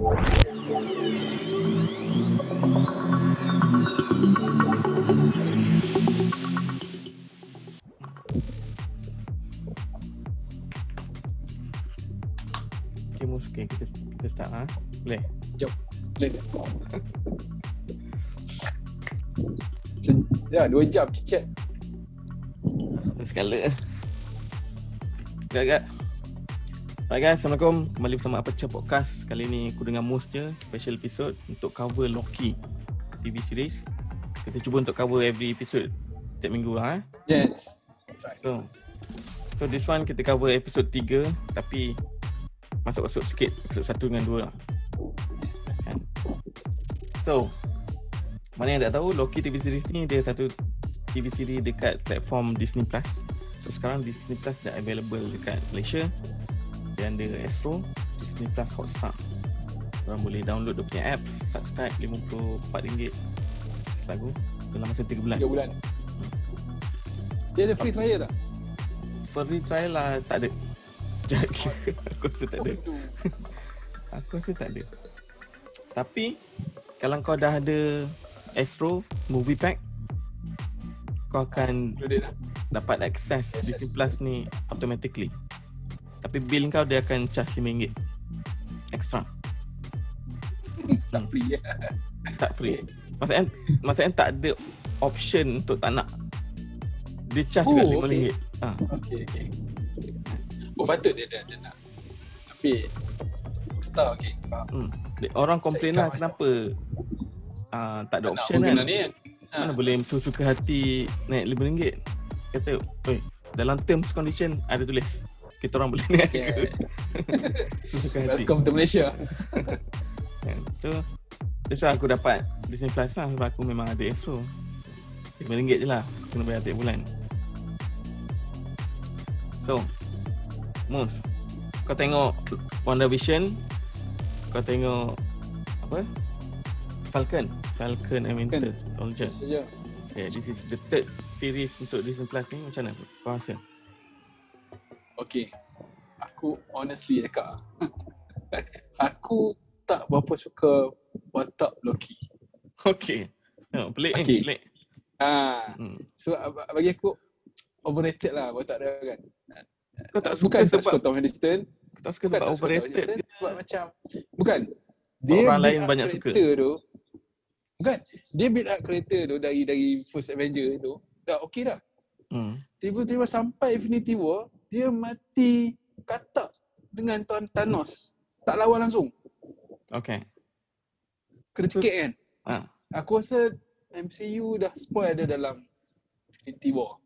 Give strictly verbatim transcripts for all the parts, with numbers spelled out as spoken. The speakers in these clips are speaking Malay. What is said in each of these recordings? Okay, most okay, kita, kita start ah. Ha? Boleh? Jom. Boleh tak? Ya, dua jam chat. Sekala. Gak-gak. Alright guys, Assalamualaikum. Kembali bersama Apa Cepok Podcast. Kali ni aku dengan Mus je, special episode untuk cover Loki T V series. Kita cuba untuk cover every episode setiap minggu lah eh. Yes. So, so this one kita cover episode tiga, tapi masuk-masuk sikit episode satu dengan dua lah. So, mana yang tak tahu, Loki T V series ni dia satu T V series dekat platform Disney Plus. So sekarang Disney Plus dah available dekat Malaysia. Dan dia Astro, Disney Plus Hotstar. Korang boleh download dia punya apps, subscribe lima puluh empat ringgit selagu dalam masa tiga bulan. tiga bulan. Dia ada free trial tak? Free trial lah tak ada. Jadi aku rasa tak ada. Aku rasa tak ada. Tapi kalau kau dah ada Astro Movie Pack, kau akan dapat akses Disney Plus ni automatically. Tapi bil kau dia akan charge lima ringgit extra. Tak free ya. Tak free. Maksudnya, maksudnya tak ada option untuk tak nak. Dia charge kat oh, lima ringgit. Okay. Ha. Okey okey. Oh, patut dia dah nak. Tapi star okey. Hmm. Orang komplain lah kenapa uh, tak ada tak option kan. Ni, kan? Mana ha. Boleh suka-suka hati naik lima ringgit. Kata, "Oi, dalam terms condition ada tulis kita orang boleh naik harga." Yeah. Welcome to Malaysia. So, that's why aku dapat Disney Plus lah sebab aku memang ada Astro. lima ringgit je lah, kena bayar tiap bulan. So, Mus, kau tengok WandaVision, kau tengok apa? Falcon, Falcon and Winter Soldier. Okay, this is the third series untuk Disney Plus ni, macam mana kau rasa? Okay, aku honestly cakap aku tak berapa suka watak Loki. Okay, no, pelik ni, okay. pelik ah, hmm. So bagi aku overrated lah watak dia kan. Kau tak suka sebab Tom Hiddleston? Kau tak suka sebab overrated? Sebab macam, bukan dia orang lain banyak suka tu. Bukan, dia build up karakter tu dari dari first Avengers tu dah okay dah. Hmm. Tiba-tiba sampai Infinity War dia mati katak dengan Tuan Thanos. Tak lawan langsung. Okay. Kena cekik kan? Ha. Aku rasa M C U dah spoil ada dalam Infinity War.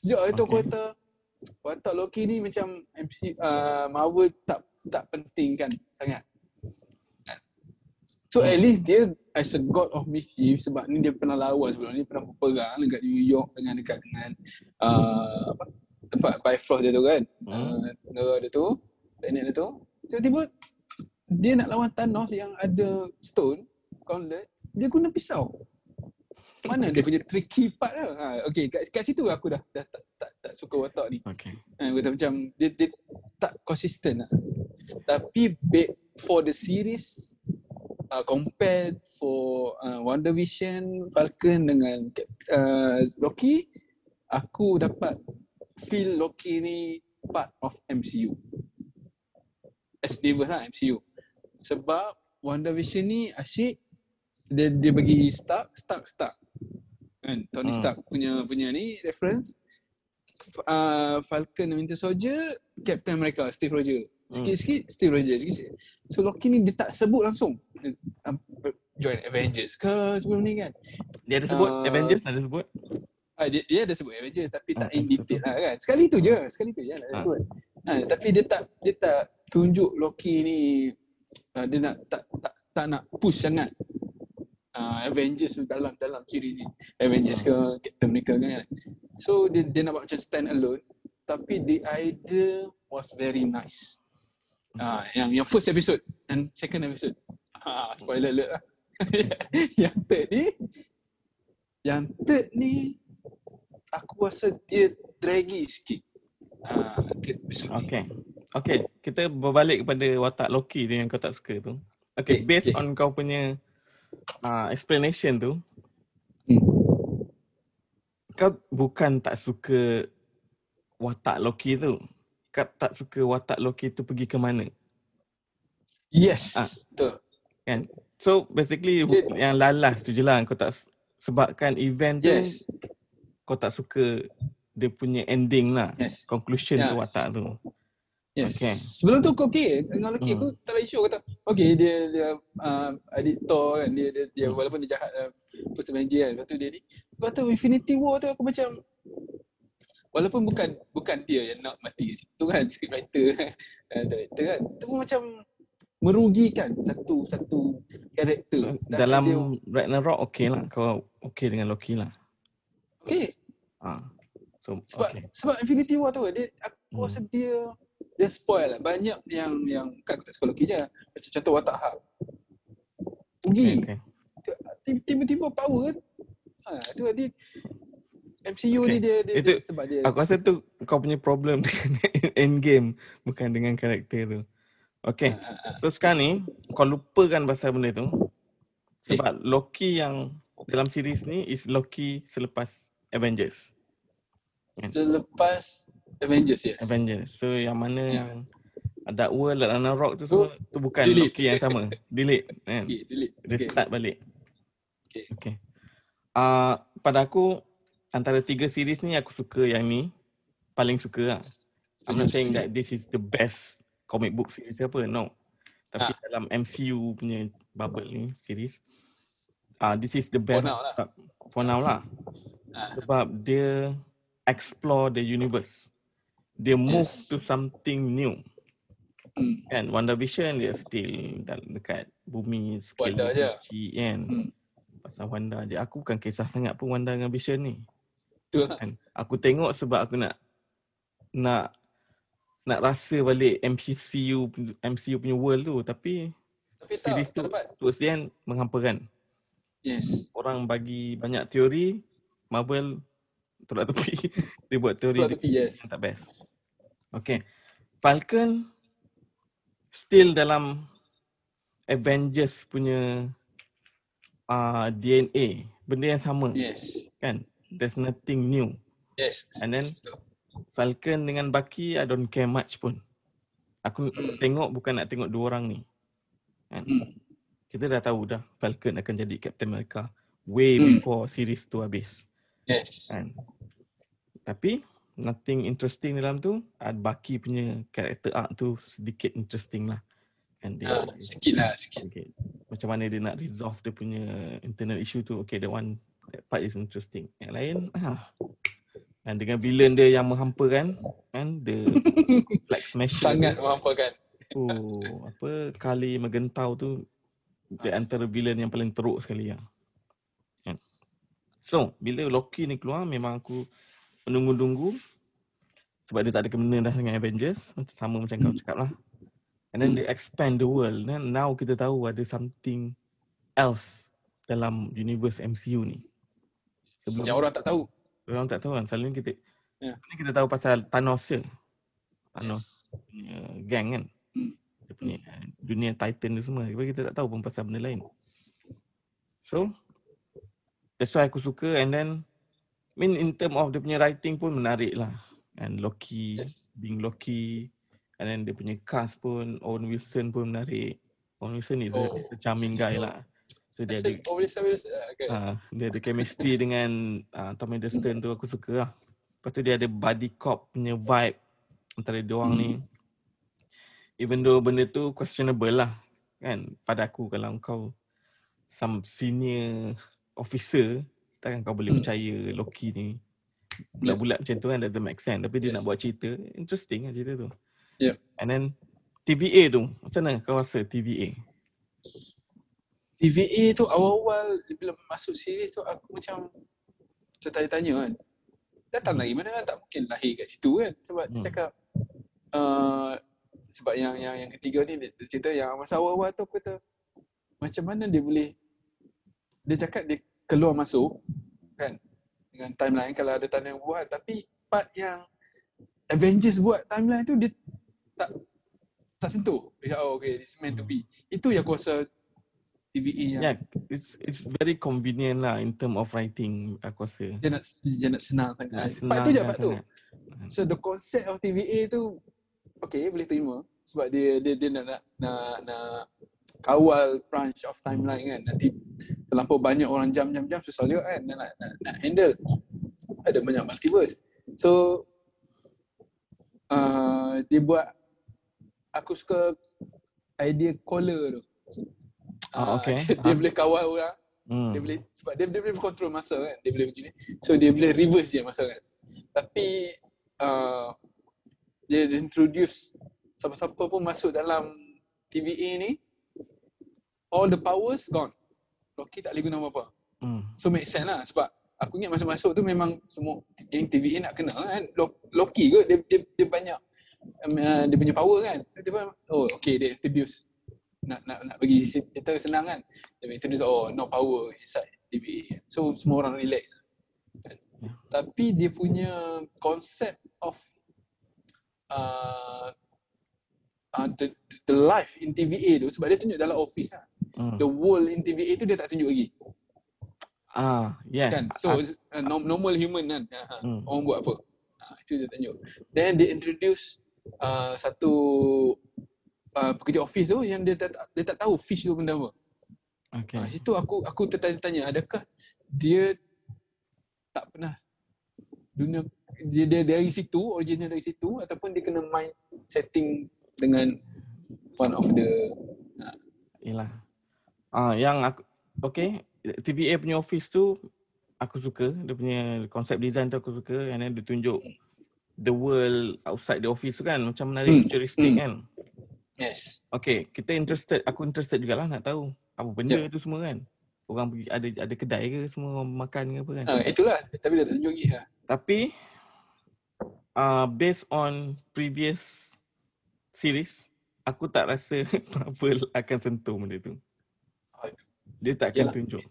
Sejak itu okay. Aku kata watak Loki ni macam M C U, uh, Marvel tak tak pentingkan sangat. So at least dia as a god of mischief sebab ni dia pernah lawan sebelum ni, pernah berperang dekat New York dengan dekat dengan uh, apa? Tempat Bifrost dia tu kan, negara hmm. uh, dia tu, planet dia tu. Tiba-tiba dia nak lawan Thanos yang ada stone, gauntlet, dia guna pisau. Mana okay. Dia punya tricky part lah. Ha, okay, kat, kat situ aku dah, dah tak, tak, tak suka watak ni. Okay. Ha, aku tak macam, dia, dia tak konsisten lah. Tapi for the series, uh, compared for uh, WandaVision, Falcon dengan uh, Loki, aku dapat feel Loki ni part of M C U. As diverse lah M C U. Sebab WandaVision ni asyik dia dia bagi Stark, Stark, Stark. Kan? Tony hmm. Stark punya punya ni reference. Uh, Falcon and Winter Soldier, Captain America, Steve Rogers. Sikit-sikit hmm. Steve Rogers. Sikit-sikit. So Loki ni dia tak sebut langsung. Dia, um, join Avengers ke sebelum ni kan? Dia ada sebut uh, Avengers, ada sebut. Dia, dia ada sebut Avengers tapi tak in detail lah kan. Sekali tu je, sekali tu je lah ha. Sebut ha, tapi dia tak dia tak tunjuk Loki ni uh, dia nak tak tak tak nak push sangat uh, Avengers tu dalam dalam siri ni Avengers ke Captain America kan. So dia dia nak buat macam stand alone tapi the idea was very nice. Uh, yang yang first episode and second episode. Ha, spoiler alert lah. Yang third ni yang third ni aku rasa dia draggy sikit. Ah, uh, okay. Okay, kita berbalik kepada watak Loki tu yang kau tak suka tu. Okay, based okay. on kau punya uh, explanation tu, hmm. kau bukan tak suka watak Loki tu. Kau tak suka watak Loki tu pergi ke mana. Yes, ah, betul. Kan? So basically yeah. yang lalas tu je lah kau tak, sebabkan event tu yes. kau tak suka dia punya ending lah, yes. conclusion yes. tu watak tu. Yes. Okay. Sebelum tu aku okey dengan Loki, aku tak ada isu, kata okey dia dia uh, adik Thor kan, dia dia, dia hmm. walaupun dia jahat uh, first Avenger kan, lepas tu dia ni, lepas tu Infinity War tu aku macam, walaupun bukan bukan dia yang nak mati tu kan, script writer uh, director kan, tu macam merugikan satu satu karakter dalam dia, Ragnarok. Okey lah, kau okey dengan Loki lah. Okey. Ah. So, sebab, okay. sebab Infinity War tu dia, aku hmm. rasa dia dia spoil lah. Banyak yang yang kat aku tak suka Loki je. Macam contoh watak Hulk. Pergi. Okay, okay. Tiba-tiba power kan. Ha, tu dia M C U okay. ni dia, dia, itu, dia sebab dia. Aku rasa tu kau punya problem dengan Endgame, bukan dengan karakter tu. Okay. Ha, ha. So sekarang ni kau lupakan pasal benda tu. Sebab okay. Loki yang dalam series ni is Loki selepas Avengers. Selepas Avengers, yes. Avengers. So yang mana yeah. yang Dark World, Ragnarok tu semua, tu bukan delete. Loki yang sama. Delete kan? Okay, delete. Restart okay. balik. Okay. okay. Uh, pada aku, antara tiga series ni aku suka yang ni. Paling suka lah. I'm not saying that this is the best comic book series apa, no. Tapi ha. dalam M C U punya bubble ni, series, uh, this is the best for now lah. For now lah. Ha. Sebab dia explore the universe. They move yes. to something new. Mm. Kan, WandaVision dia still dekat bumi scale kecil kan. Mm. Pasal Wanda je. Aku bukan kisah sangat pun Wanda dengan Vision ni. Betul lah. Kan? Aku tengok sebab aku nak nak nak rasa balik M C U M C U punya world tu, tapi tapi series tak, tu terus dia menghampakan. Yes. Orang bagi banyak teori, Marvel tolak tepi. Dia buat teori tepi, dia yes. tak best. Okay, Falcon still dalam Avengers punya uh, D N A, benda yang sama. Yes. Kan, there's nothing new. Yes. And then Falcon dengan Bucky, I don't care much pun. Aku mm. tengok bukan nak tengok dua orang ni kan? mm. Kita dah tahu dah Falcon akan jadi Captain America way mm. before series tu habis. Yes. Kan? Tapi nothing interesting dalam tu. Bucky punya character arc tu sedikit interesting lah. And dia, uh, sikit lah sikit. Okay. Macam mana dia nak resolve dia punya internal issue tu. Okay, that one, that part is interesting. Yang lain ah. Dan dengan villain dia yang menghampakan kan, the flag smash sangat tu, menghampakan. Oh, apa kali Magentau tu di antara villain yang paling teruk sekali lah. So, bila Loki ni keluar, memang aku menunggu-tunggu sebab dia tak ada kena dah dengan Avengers. Sama macam kau cakap lah. And then they expand the world. And now kita tahu ada something else dalam universe M C U ni. Sebelum yang orang tak tahu. Orang tak tahu kan. Selalunya kita, yeah. sebenarnya kita tahu pasal Thanos je. Thanos yes. punya gang kan. Mm. Dia punya dunia Titan tu semua. Sebab kita tak tahu pun pasal benda lain. So, that's why aku suka. And then I mean in term of dia punya writing pun menarik lah. And Loki yes. being Loki. And then dia punya cast pun, Owen Wilson pun menarik. Owen Wilson is oh. a, is a charming guy lah. So dia ada, uh, dia ada chemistry dengan uh, Tom Hiddleston tu, aku suka lah. Lepas tu dia ada buddy cop punya vibe antara diorang hmm. ni. Even though benda tu questionable lah kan, pada aku. Kalau kau some senior officer, takkan kau boleh hmm. percaya Loki ni bulat-bulat macam tu kan, that doesn't make sense. Tapi yes. dia nak buat cerita, interesting lah cerita tu. Yep. And then T V A tu, macam mana kau rasa T V A? T V A tu awal-awal bila masuk series tu aku macam tertanya-tanya kan. Datang lagi mana kan, tak mungkin lahir kat situ kan. Sebab hmm. dia cakap uh, sebab yang yang yang ketiga ni cerita yang masa awal-awal tu aku kata macam mana dia boleh. Dia cakap dia keluar masuk kan dengan timeline kalau ada timeline buat, tapi part yang Avengers buat timeline tu dia tak tak sentuh. Oh, okay, it's meant to be. Itu yang aku rasa T V A yang yeah, it's it's very convenient lah in term of writing, aku rasa. Dia nak, dia nak senang sangat. Part tu je, part tu. So the concept of T V A tu okay, boleh terima sebab dia dia dia nak nak nak, nak kawal branch of timeline kan. Nanti terlampau banyak orang jam-jam-jam susah juga kan nak nak, nak handle. Ada banyak multiverse. So uh, dia buat, aku suka idea collar tu. Ah, okay. Uh, dia ah. boleh kawal orang. Hmm. Dia boleh, sebab dia, dia boleh control masa kan. Dia boleh begini. So dia boleh reverse je masa kan. Tapi uh, dia introduce siapa-siapa pun masuk dalam T V A ni, all the powers gone. Loki tak boleh guna apa-apa. Hmm. So make sense lah sebab aku ingat masa masuk tu memang semua geng T V A nak kena kan. Loki kot dia, dia, dia banyak uh, dia punya power kan. So dia oh okay, dia introduce nak nak nak bagi cerita senang kan, dia introduce oh no power inside T V A, so semua orang relax kan? Yeah. Tapi dia punya concept of uh, uh, the, the life in T V A tu, sebab dia tunjuk dalam office lah. Mm. The world in T V A tu dia tak tunjuk lagi ah uh, yes kan? So uh, uh, normal human kan, uh, mm. orang buat apa, uh, itu dia tunjuk. Then dia introduce uh, satu Uh, pekerja office tu yang dia tak, dia tak tahu fish tu benda apa. Okay. Uh, situ aku aku tertanya-tanya, adakah dia tak pernah dunia dia, dia dari situ, original dari situ, ataupun dia kena mind setting dengan one of the uh. Yalah. Ah uh, yang aku okay, T V A punya office tu aku suka, dia punya konsep design tu aku suka, and then dia tunjuk the world outside the office tu kan, macam menarik, hmm. futuristic hmm. kan. Yes. Okay, kita interested, aku interested jugalah nak tahu apa benda yeah. tu semua kan. Orang pergi ada ada kedai ke, semua orang makan ke apa kan. Ha, itulah, tapi dah tunjuk lagi lah. Tapi uh, based on previous series, aku tak rasa Marvel akan sentuh benda tu. Dia tak akan Yalah, tunjuk.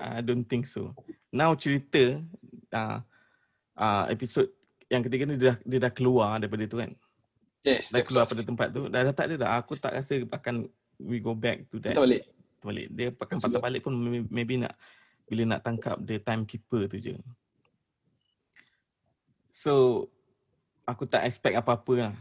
I don't think so. Now cerita uh, uh, episod yang ketiga ni dia dah, dia dah keluar daripada tu kan. Yes, dah keluar pada tempat tu. Dah, dah tak ada dah. Aku tak rasa akan we go back to that. Patah balik. Patah balik. Dia pakai patah balik pun maybe nak, bila nak tangkap the timekeeper tu je. So, aku tak expect apa-apa lah.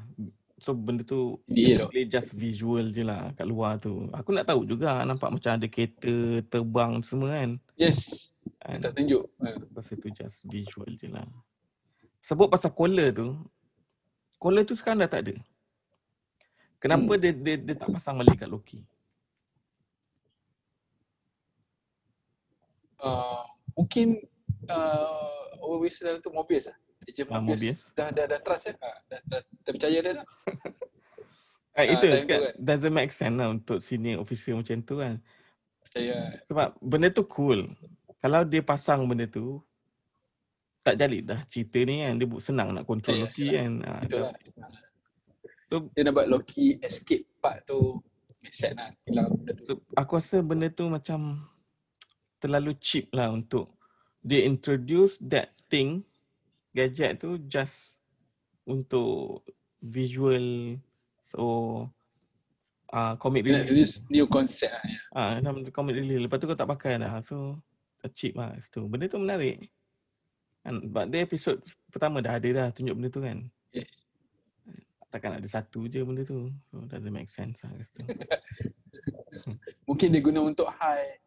So, benda tu yeah, play just visual je lah kat luar tu. Aku nak tahu juga, nampak macam ada kereta terbang semua kan. Yes. And tak tunjuk. Pasal tu just visual je lah. Sebut pasal collar tu, collar tu sekarang dah tak ada. Kenapa hmm. dia, dia dia tak pasang balik kat Loki? Uh, mungkin uh, Owen Wilson tu Mobius lah. Ejen Mobius, ah, Mobius. Dah, dah, dah trust eh? Dah, dah, dah, dah percaya dia dah. ah, itu ah, sekat, kan? Doesn't make sense lah untuk senior officer macam tu kan. Percaya. Sebab benda tu cool. Kalau dia pasang benda tu, tak jadi dah cerita ni kan, dia senang nak kontrol yeah, Loki yeah, kan. Ha, betul lah. So, dia nak buat Loki escape part tu, make sense lah, hilang benda tu. So, aku rasa benda tu macam terlalu cheap lah untuk dia introduce that thing, gadget tu just untuk visual, so uh, comic relief. Nak introduce new concept lah. Ah, yeah. ha, comic relief, lepas tu kau tak pakai dah, so cheap lah situ. Benda tu menarik. Kan, but dia episod pertama dah ada dah tunjuk benda tu kan. Yes. Takkan ada satu je benda tu. So doesn't make sense lah kat situ. Mungkin dia guna untuk high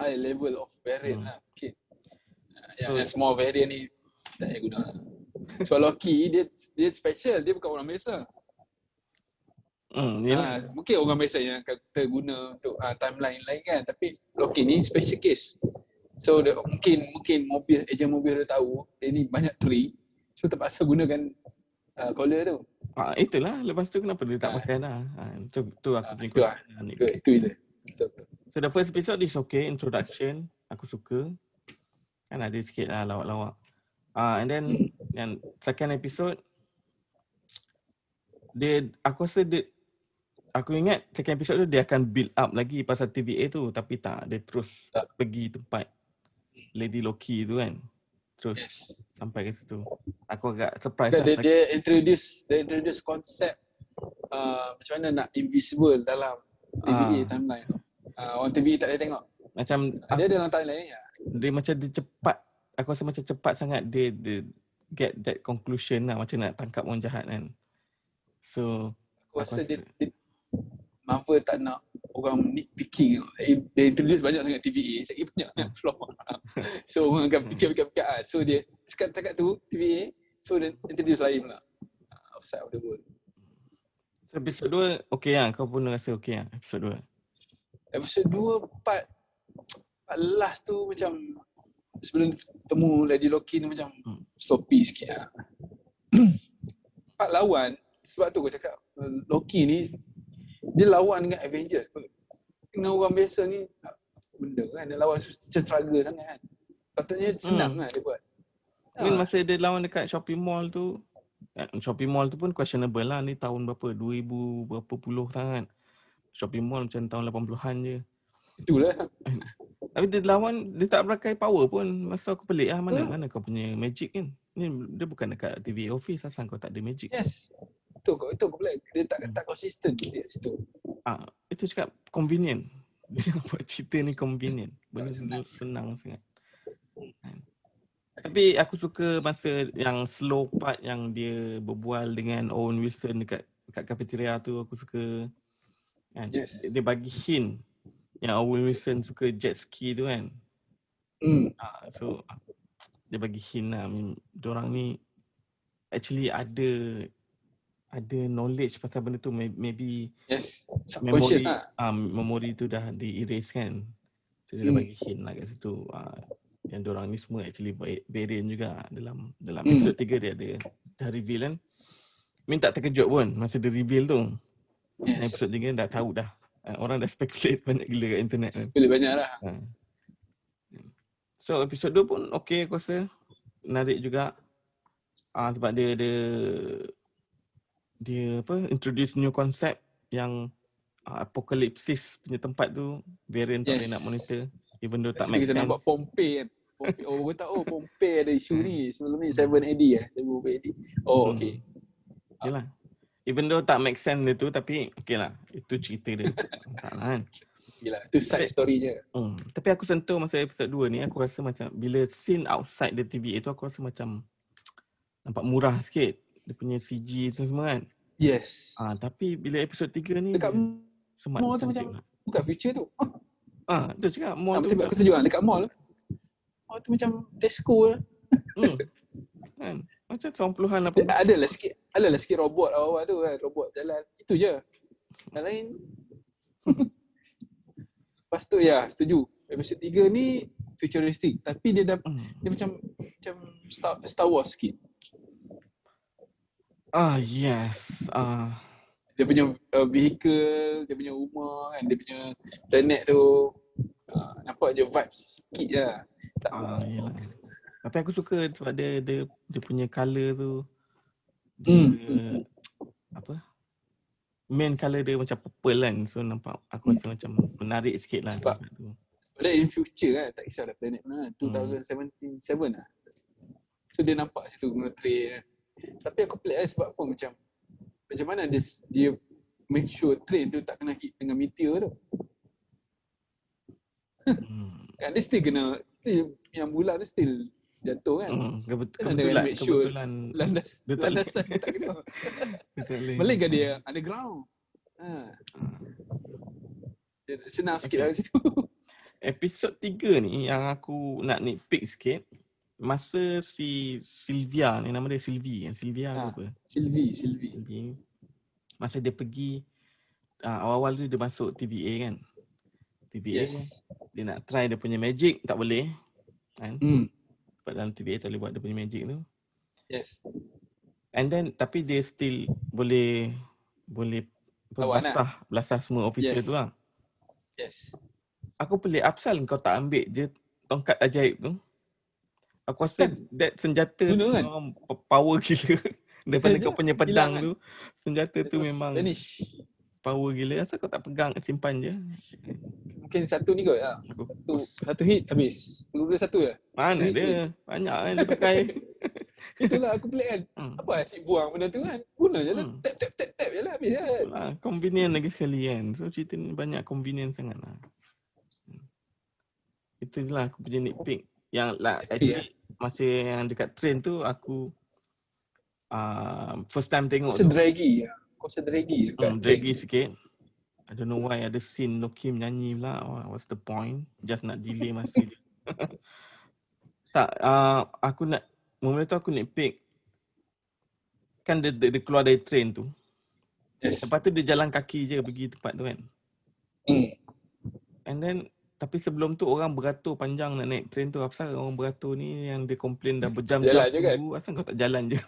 high level of variant hmm. lah mungkin. Yang, so, yang small variant ni tak payah guna. Sebab Loki dia dia special, dia bukan orang biasa. Hmm, ha, mungkin orang biasa yang kita guna untuk uh, timeline lain kan, tapi Loki ni special case. So dia, mungkin mungkin Mobius, ejen Mobius dia tahu dia ni banyak tree, so terpaksa gunakan uh, collar tu. Ah, itulah, lepas tu kenapa dia tak ah. pakai dah. Ah, tu, tu aku punya ah, question. Itu, lah. itu, itu, itu, itu. So the first episode is okay, introduction, aku suka. Kan ada sikit lah lawak-lawak. Ah, and then hmm. and second episode, dia, aku rasa dia, aku ingat second episode tu dia akan build up lagi pasal T V A tu, tapi tak, dia terus tak. pergi tempat Lady Loki tu kan. Terus yes. sampai ke situ. Aku agak surprise. Dia, lah. dia, dia introduce dia introduce konsep uh, macam mana nak invisible dalam T V A uh. timeline tu. Uh, orang T V A tak boleh tengok. Macam dia aku, dalam timeline ni. Ya? Dia macam dia cepat. Aku rasa macam cepat sangat dia, dia get that conclusion lah, macam nak tangkap orang jahat kan. So aku, aku rasa dia, dia Marvel tak nak orang nitpicking. Dia introduce banyak sangat T V A. Saya banyak sangat floor. So orang akan fikir-fikir-fikir. So dia sekat-sekat tu T V A. So dia introduce lain pula. Outside of the world. So episode two okey lah. Kau pun rasa okey lah episode two. Episode two part, part last tu macam sebelum temu Lady Loki ni macam hmm. sloppy sikit lah. Part lawan, sebab tu aku cakap Loki ni dia lawan dengan Avengers. Dengan orang biasa ni benda kan, dia lawan macam struggle sangat kan. Patutnya senang hmm. lah dia buat. Mungkin ha. masa dia lawan dekat shopping mall tu, shopping mall tu pun questionable lah. Ni tahun berapa, two thousand berapa puluh tangan. Shopping mall macam tahun lapan puluhan je. Itulah. Tapi dia lawan, dia tak berakai power pun. Masa aku pelik lah, mana, mana kau punya magic kan. Ni dia bukan dekat T V office, asal kau tak ada magic. Yes. Itu kau, itu aku pelik. Dia tak, tak konsisten dia situ. Ah, itu cakap convenient. Dia buat cerita ni convenient. Benda senang, senang sangat. Tapi aku suka masa yang slow part yang dia berbual dengan Owen Wilson dekat dekat cafeteria tu, aku suka. Kan? Yes. Dia bagi hint yang Owen Wilson suka jet ski tu kan. Mm. Uh, so dia bagi hint lah, diorang ni actually ada ada knowledge pasal benda tu, maybe yes, memory lah. uh, memory tu dah di-erase kan. So dia mm. bagi hint lah kat situ. Uh, yang diorang ni semua actually variant juga dalam dalam mm. episode tiga dia ada dah reveal kan. Min tak terkejut pun masa dia reveal tu. Yes. Episode tiga dah tahu dah. Orang dah speculate banyak gila kat internet. Speculate banyak lah. So episode two pun okay aku rasa. Menarik juga. Ah, sebab dia ada dia apa introduce new concept yang ah, apokalipsis punya tempat tu variant yes. tak boleh nak monitor. Even though tak make sense. Kita nak buat Pompeii kan. Pompeii. Oh aku tahu oh, Pompeii ada isu ni. Sebelum ni seven A D lah. seven A D. Oh hmm. okay. Yelah. Even though tak make sense dia tu, tapi okey lah. Itu cerita dia. Tak lah kan. Okay lah. Itu side story je. Hmm. Tapi aku sentuh masa episode two ni, aku rasa macam bila scene outside the T V A tu, aku rasa macam nampak murah sikit. Dia punya C G tu semua kan. Yes. Ah, tapi bila episode three ni, dekat smart mall tu macam, lah. Bukan feature tu. Ah, tu cakap mall ah, tu. Aku setuju lah. Dekat mall tu. Mall tu macam Tesco lah. Hmm. Kan. Macam sembilan puluhan apa? Ada lah sikit. Ada lah sikit robot awal-awal tu kan. Robot jalan. Itu je. Yang lain. Lepas tu ya setuju. Episode three ni futuristik. Tapi dia dah hmm. dia macam macam Star, Star Wars sikit. Ah yes. Ah. Dia punya uh, vehicle. Dia punya rumah kan. Dia punya planet tu. Uh, nampak je vibes sikit je lah. Tak ah, yelah. Tapi aku suka sebab dia, dia, dia punya colour tu dia, mm. apa main colour dia macam purple kan. So nampak aku rasa mm. macam menarik sikit lah. Sebab dia in future kan, tak kisah dah planet mana twenty seventeen mm. lah. So dia nampak situ guna train. Tapi aku pelik lah sebab apa macam macam mana dia, dia make sure train tu tak kena hit dengan meteor tu. mm. Kan dia still kena still, yang bulan tu still jatuh kan. Hmm, kebetul- kebetulan kebetulan, sure kebetulan landas, dia tak landasan dia tak kena. Balik kan dia underground. Ha. Dia senang sikit okay. Lah situ. Episod three ni yang aku nak nitpick sikit. Masa si Sylvia ni, nama dia Sylvie kan. Sylvia ha, apa? Sylvie, Sylvie. Sylvie. Masa dia pergi uh, awal-awal tu dia masuk T V A kan. T V A yes. Dia nak try dia punya magic tak boleh kan. Hmm. Dalam T V A tak boleh buat dia punya magic tu. Yes. And then tapi dia still boleh boleh belasah belasah semua official yes. tu lah. Yes. Aku pelik apsal kau tak ambil je tongkat ajaib tu. Aku rasa kan. That senjata tu kan? Power gila. Daripada kau punya pedang hilang, tu senjata tu memang finish. Power gila. Asal kau tak pegang simpan je. Mungkin satu ni kot lah. Satu, satu hit habis. Dua-dua satu je. Mana dia? Habis. Banyak kan dia pakai. Itulah aku pelik kan. Hmm. Apa asyik buang benda tu kan. Guna je lah. Hmm. Tap, tap, tap, tap je Yelah, habis kan. Lah, convenient lagi sekali kan. So cerita ni banyak convenient sangat lah. Itulah aku punya nitpick. Yang lah actually yeah. masa yang dekat train tu aku uh, first time tengok tu. Draggy. Kau sedraggy dekat hmm, draggy sikit. I don't know why ada scene Loki menyanyi pula. What's the point? Just nak delay masa dia. Tak, uh, aku nak mula tu aku nitpick. Kan dia, dia, dia keluar dari train tu. Yes. Lepas tu dia jalan kaki je pergi tempat tu kan. Mm. And then tapi sebelum tu orang beratur panjang nak naik train tu. Apasal orang beratur ni yang dia komplain dah berjam-jam tu. Asal kau tak jalan je?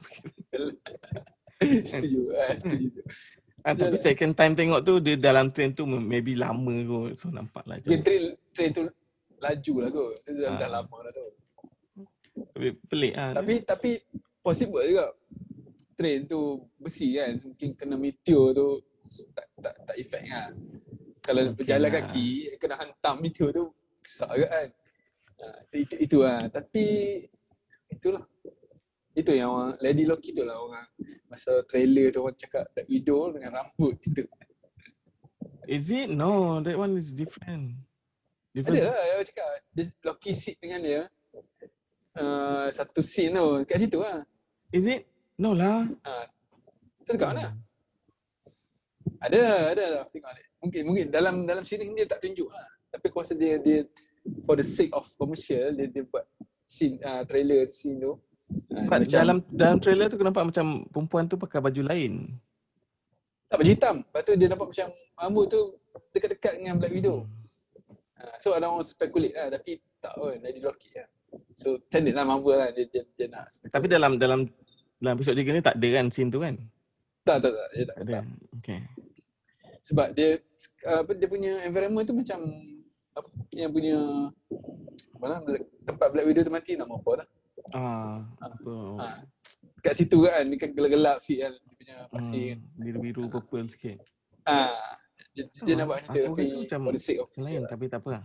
Setuju lah. Ah, tapi second time tengok tu dia dalam train tu maybe lama kot. So nampak lah yeah, train, train tu laju lah kot. So, ha. Dah lama dah tu. Tapi pelik lah. Tapi, dia. tapi possible juga. Train tu besi kan. Mungkin kena meteor tu tak tak, tak efek kan. Kalau okay, berjalan lah. Kaki kena hantam meteor tu besar juga kan. Itu, itu lah. Tapi itulah. Itu yang orang, Lady Loki tu lah orang. Masa trailer tu orang cakap Black Widow dengan rambut gitu. Is it? No, that one is different. different. Ada lah yang cakap Loki sit dengan dia uh, satu scene tu kat situ lah. Is it? No lah. Kita ha. Dekat mana? Ada, ada lah tengok ni. Mungkin, mungkin dalam dalam scene dia tak tunjuk lah. Tapi aku rasa dia, dia for the sake of commercial dia, dia buat scene, uh, trailer scene tu. Sebab ha, dalam dalam trailer tu nampak macam perempuan tu pakai baju lain. Tak, baju hitam. Lepas tu dia nampak macam rambut tu dekat-dekat dengan Black Widow. Ha, so ada orang speculate lah tapi tak pun Lady Loki lah. So standard lah Marvel lah dia, dia, dia nak speculate. Tapi dalam dalam dalam episod tiga ni tak ada kan scene tu kan? Tak tak tak dia tak, tak ada. Tak. Okay. Sebab dia apa dia punya environment tu macam apa yang punya mana tempat Black Widow tu mati nama apa lah. Ah, apa? Ah, kat situ kan, dia kan gelap-gelap sikit kan dia punya pasir hmm, kan. Biru-biru purple sikit. Ah, dia, dia, dia nak buat cerita tapi macam lain tapi tak apa lah.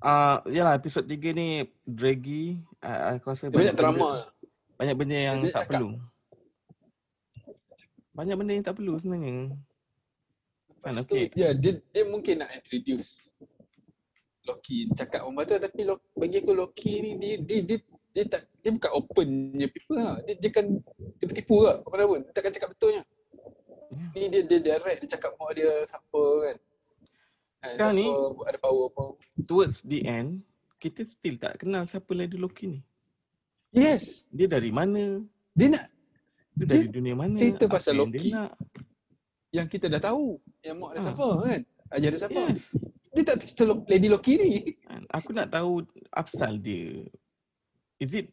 Ah, yalah episod tiga ni draggy, uh, aku rasa banyak, banyak drama. Benda, banyak benda yang dia tak cakap. Perlu. Banyak benda yang tak perlu sebenarnya. Kan okey. Ya, dia dia mungkin nak introduce Loki cakap orang baru tapi Loki, bagi aku Loki ni dia dia, dia Dia tak dia bukan open punya people lah. Dia, dia kan tipu-tipu lah kat mana pun. Dia takkan cakap betulnya. Yeah. Ni dia dia direct dia cakap mak dia siapa kan. Sekarang ni ada power apa. Towards the end, kita still tak kenal siapa Lady Loki ni. Yes. Dia dari mana? Dia nak dia dari dia dunia mana? Cerita pasal Loki nak, yang kita dah tahu. Yang mak dia ha. siapa kan. Ajar dia siapa. Yes. Dia tak cerita Lady Loki ni. Aku nak tahu apasal dia. Is it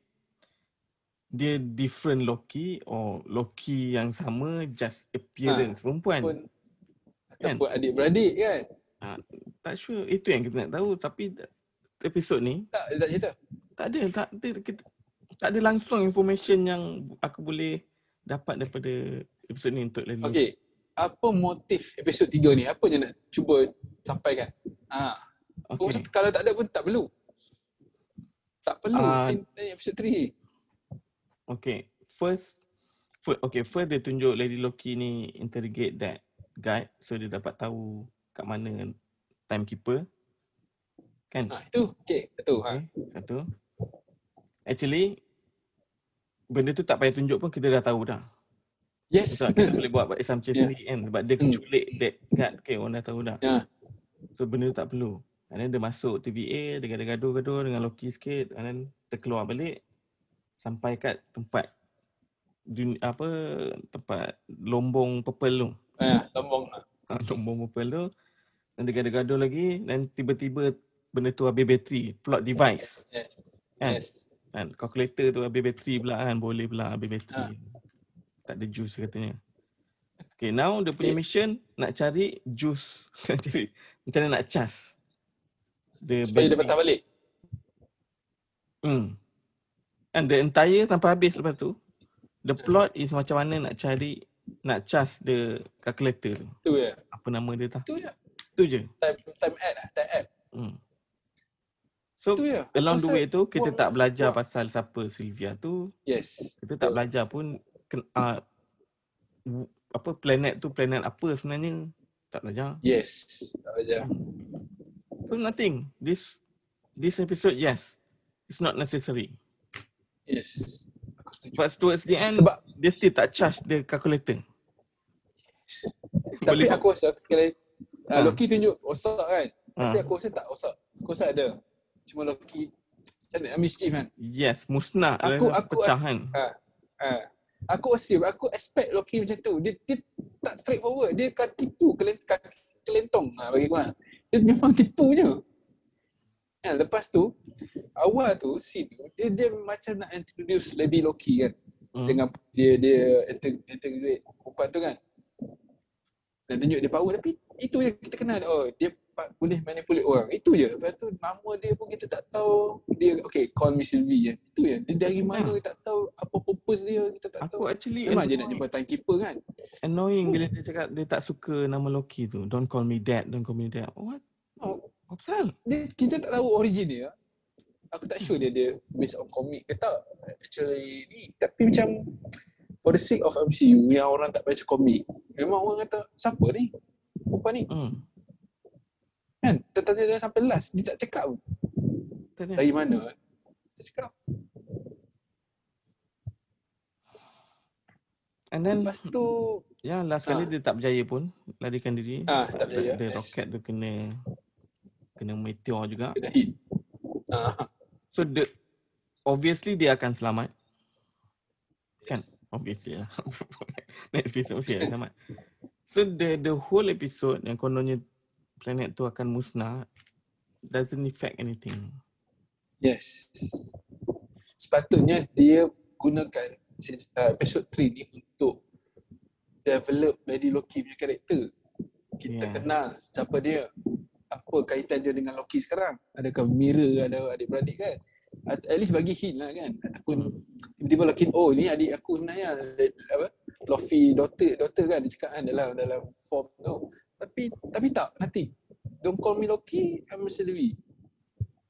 dia different Loki or Loki yang sama just appearance ha, perempuan? Pun, ataupun kan? Adik-beradik kan? Ha, tak sure. Itu yang kita nak tahu tapi episod ni tak, tak cerita. Tak ada. Tak ada, kita, tak ada langsung information yang aku boleh dapat daripada episod ni untuk lalu. Okay. Apa motif episod tiga ni? Apa yang nak cuba sampaikan? Ha. Okay. Oh, kalau tak ada pun tak perlu. Tak perlu uh, episode tiga. Okay, first, first okay, first dia tunjuk Lady Loki ni interrogate that guy. So dia dapat tahu kat mana timekeeper. Kan? Ah, itu, okay, satu. Okay, satu. Actually, benda tu tak payah tunjuk pun kita dah tahu dah. Yes. So, kita boleh buat assumption yeah. sendiri kan sebab dia hmm. culik that guy. Okay, orang dah tahu dah. Yeah. So benda tu tak perlu. And then dia masuk T V A, dia gaduh-gaduh dengan Loki sikit. And then terkeluar balik sampai kat tempat dunia, apa tempat lombong purple tu. Eh, lombong lah. Lombong purple tu. Dan dia gaduh-gaduh lagi. Dan tiba-tiba benda tu habis bateri. Plot device. Yes. Kan? Yes. Kan? Calculator tu habis bateri pula kan. Boleh pula habis bateri. Ha. Tak ada juice katanya. Okay, now dia punya mission nak cari juice. Nak cari macam mana nak cas. Dia supaya bagi. Dia patah balik. Hmm. And the entire sampai habis lepas tu. The plot is macam mana nak cari, nak charge the calculator tu. Tu je. Apa nama dia tak? Tu je. Tu je. Time, time app lah. Time app. Hmm. So along the way tu kita tak belajar buang. pasal siapa Sylvia tu. Yes. Kita tak belajar pun uh, apa planet tu planet apa sebenarnya tak belajar. Yes, tak belajar. So nothing. This this episode, yes, it's not necessary. Yes. Aku setuju. But towards the end, sebab dia still tak charge the calculator. Yes. Tapi aku rasa kalau ha. Loki tunjuk osak kan. Ha. Tapi aku rasa tak osak. Aku rasa ada. Cuma Loki tak mischief kan. Yes, musnah. Aku aku pecah kan. Ha. Ha. Aku assume, aku expect Loki macam tu. Dia, dia tak straightforward. Dia akan tipu, kelentong lah bagi korang. Dia memang tipu je. Ha, lepas tu, awal tu, scene tu, dia, dia macam nak introduce lady Loki kan. Hmm. Dengan dia dia integrate perempuan tu kan. Dan tunjuk dia power. Tapi itu je kita kenal. Oh, dia boleh manipulate orang. Itu je. Lepas tu, nama dia pun kita tak tahu. Dia, okay, call me Sylvie je. Itu je. Dia dari mana kita tak tahu. Apa purpose dia, kita tak aku tahu. Actually memang annoying. Dia nak jumpa timekeeper kan. Annoying oh. Bila dia cakap dia tak suka nama Loki tu. Don't call me that, don't call me that. What? Oh. Apa pasal? Dia, kita tak tahu origin dia. Aku tak sure dia dia based on comic ke tak. Actually ni. Tapi macam for the sake of M C U yang orang tak baca komik, memang orang kata, siapa ni? Perempuan ni? Hmm. Kan? Tentang-tentang sampai last, dia tak cakap pun. Dari mana? Tak cakap. And then, lepas tu ya, last ha. kali dia tak berjaya pun. Larikan diri. Ah, ha, tak berjaya. Dia yes. roket tu kena kena meteor juga. Kena hit. Ha. So, the, obviously dia akan selamat. Yes. Kan? Obviously lah. Next episode mesti dah selamat. So the the whole episode yang kononnya planet tu akan musnah doesn't affect anything. Yes. Sepatutnya dia gunakan uh, episode tiga ni untuk develop Lady Loki punya karakter. Kita yeah. kenal siapa dia. Apa kaitan dia dengan Loki sekarang. Adakah mirror, ada adik-beradik kan. At, at least bagi hint lah kan. Ataupun tiba-tiba Loki, oh ni adik aku sebenarnya apa? Luffy daughter, daughter kan dia cakap kan dalam, dalam form tu. Tapi tapi tak, nanti don't call me Loki, I'm Sylvie.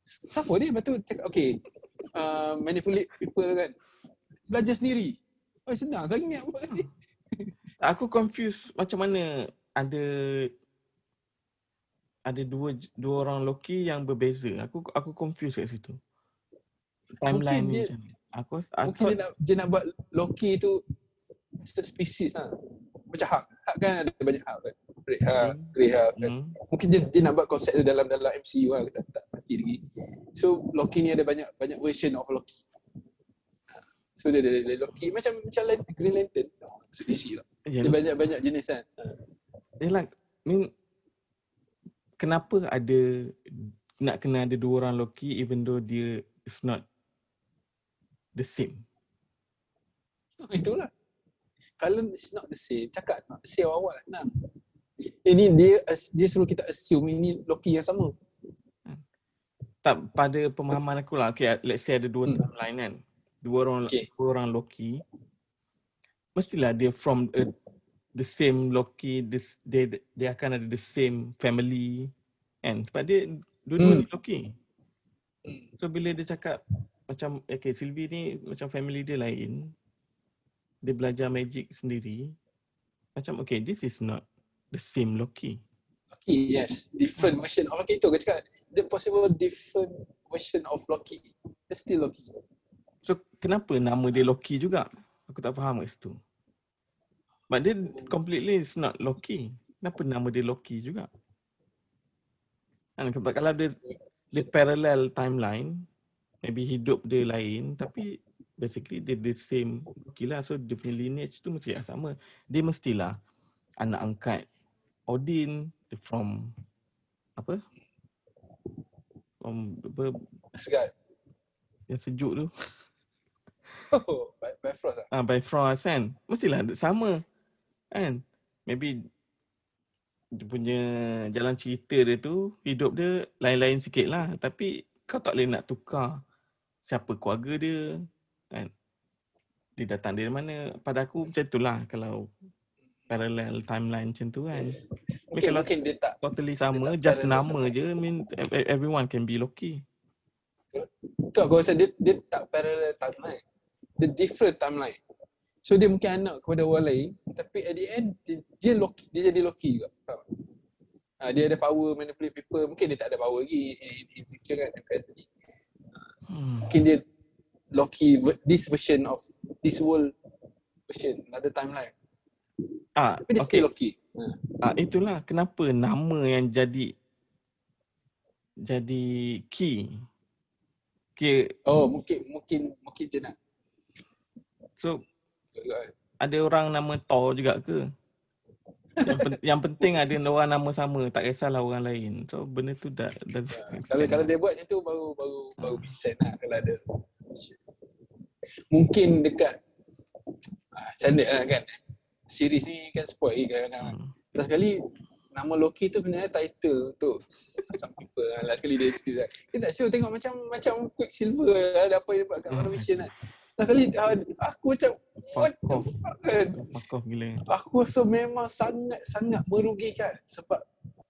Siapa dia? Lepas tu cakap okay uh, manipulate people kan. Belajar sendiri. Oh senang sangat buat ni. Aku confused macam mana ada ada dua dua orang Loki yang berbeza. Aku aku confused kat situ. Timeline ni macam ni. Aku, aku mungkin dia nak, dia nak buat Loki tu species lah. Macam hak. Hak kan ada banyak hak kan. Great hak, great hak kan. Hmm. Mungkin dia, dia nak buat konsep tu dalam dalam M C U lah. Kita tak pasti lagi. So Loki ni ada banyak banyak version of Loki. So dia ada Loki macam macam Green Lantern. So D C lah. Dia banyak-banyak jenis kan. Yelah, mean kenapa ada nak kena ada dua orang Loki even though dia it's not the same. Oh, itulah. Kalau it's not the same, cakap nak the same awal-awal lah. Ini dia dia suruh kita assume ini Loki yang sama. Tak, pada pemahaman aku lah. Okay, let's say ada dua hmm. timeline kan. Dua orang, okay. dua orang Loki. Mestilah dia from a, the same Loki, this, dia, dia akan ada the same family. And sebab dia dua-dua hmm. Loki. So bila dia cakap macam okay Sylvie ni macam family dia lain, dia belajar magic sendiri, macam okay this is not the same Loki. Loki yes, different version of Loki tu aku cakap the possible different version of Loki, it's still Loki. So kenapa nama dia Loki juga? Aku tak faham kat situ. But dia completely is not Loki. Kenapa nama dia Loki juga? Kan kalau dia dia parallel timeline, maybe hidup dia lain tapi basically dia the same Loki lah. So dia punya lineage tu mesti sama. Dia mestilah anak angkat Odin, dia from apa? From apa? Asgard. Yang sejuk tu. Oh, by, by Frost lah. Ah, by Frost kan. Mestilah sama kan. Maybe dia punya jalan cerita dia tu, hidup dia lain-lain sikit lah. Tapi kau tak boleh nak tukar siapa keluarga dia kan. Dia datang dari mana. Pada aku macam tu lah kalau parallel timeline macam tu kan. Yes. Mungkin, kalau mungkin dia tak totally sama, tak just nama sama je, I mean everyone can be Loki. Betul, aku rasa dia, dia tak parallel timeline. Dia different timeline. So dia mungkin anak kepada orang lain, tapi at the end dia, dia, Loki, dia jadi Loki juga. Ha, dia ada power manipulate people. Mungkin dia tak ada power lagi in, in future kan. Hmm. Mungkin dia Loki this version of this world version another timeline. Ah, tapi dia okay. Still Loki. Ha. Ah, itulah kenapa nama yang jadi jadi key. Okay. Oh, mungkin mungkin mungkin dia nak. So ada orang nama Thor juga ke? Yang, pen, yang penting ada orang nama sama, tak kisahlah orang lain. So benda tu dah, dah ya, kalau kalau dia buat macam tu baru baru ha. baru bisa lah kalau ada. Mungkin dekat ah standard lah kan. Series ni kan spoil kadang-kadang. Hmm. Last kali nama Loki tu sebenarnya title untuk some people. Last kali dia dia tak sure tengok macam macam Quicksilver lah, ada apa yang buat kat WandaVision kan. Last kali aku macam what the fuck kan? Aku rasa memang sangat-sangat merugikan sebab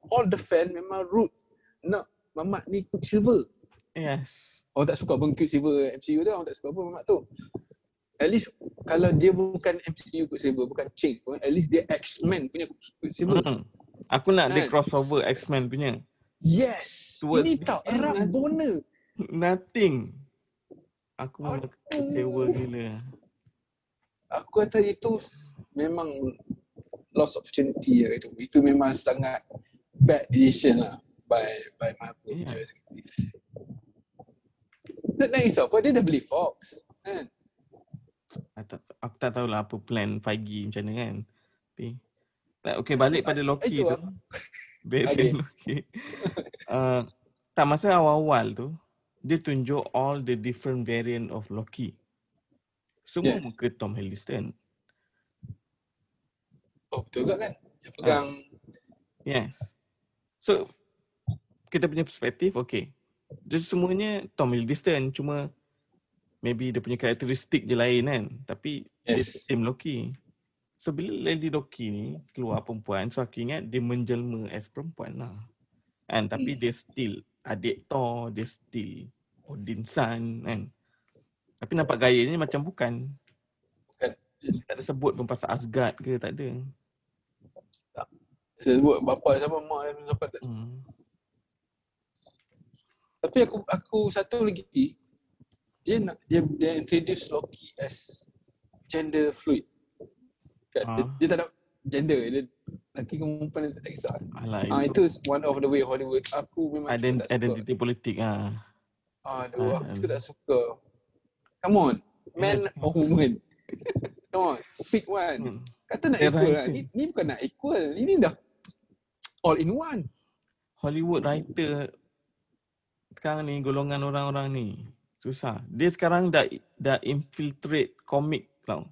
all the fan memang root nak mamat ni Quicksilver. Yes. Orang tak suka pun Quicksilver M C U tu, orang tak suka pun mamat tu. At least kalau dia bukan M C U Quicksilver, bukan change pun, at least dia X-Men punya Quicksilver. Mm-hmm. Aku nak dia crossover X-Men punya. Yes. Towards ini tak erat boner. Nothing. Aku memang kecewa gila. Aku kata itu memang loss opportunity lah itu. Itu memang sangat bad decision lah by by Marvel. Yeah. Nak nak risau apa? Dia dah beli Fox kan? Aku tak tahulah apa plan Feige macam mana kan. Tapi tak, okay, balik pada Loki itu tu. Lah. Balik Loki. Uh, tak, masa awal-awal tu dia tunjuk all the different variant of Loki. Semua yes. Muka Tom Hiddleston. Oh, betul juga kan? Dia pegang. Uh, yes. So, kita punya perspektif, okay. Jadi semuanya Tom Hiddleston, cuma maybe dia punya karakteristik je lain kan. Tapi, yes. Dia same Loki. So, bila Lady Loki ni keluar perempuan, so aku ingat dia menjelma as perempuan lah. And, tapi hmm. dia still adik Thor, dia still Odin son kan. Tapi nampak gayanya macam bukan. Bukan. Tak ada sebut pun pasal Asgard ke, tak ada. Tak. Saya sebut bapa sama mak dan siapa tak sebut. Hmm. Tapi aku aku satu lagi, dia nak dia, dia introduce Loki as gender fluid. Kan? Ha. Dia, dia tak ada gender, dia lelaki ke perempuan tak kisah. Alah, ah, itu one of the way Hollywood. Aku memang Ident- tak suka. Identity politik ah. Ha. Aduh, ha. aku tak suka. Come on, man yeah. or woman. Come on, pick one. Hmm. Kata nak yeah, equal right. lah. Ni, ni bukan nak equal, ini dah all in one. Hollywood writer sekarang ni, golongan orang-orang ni susah. Dia sekarang dah dah infiltrate komik tau.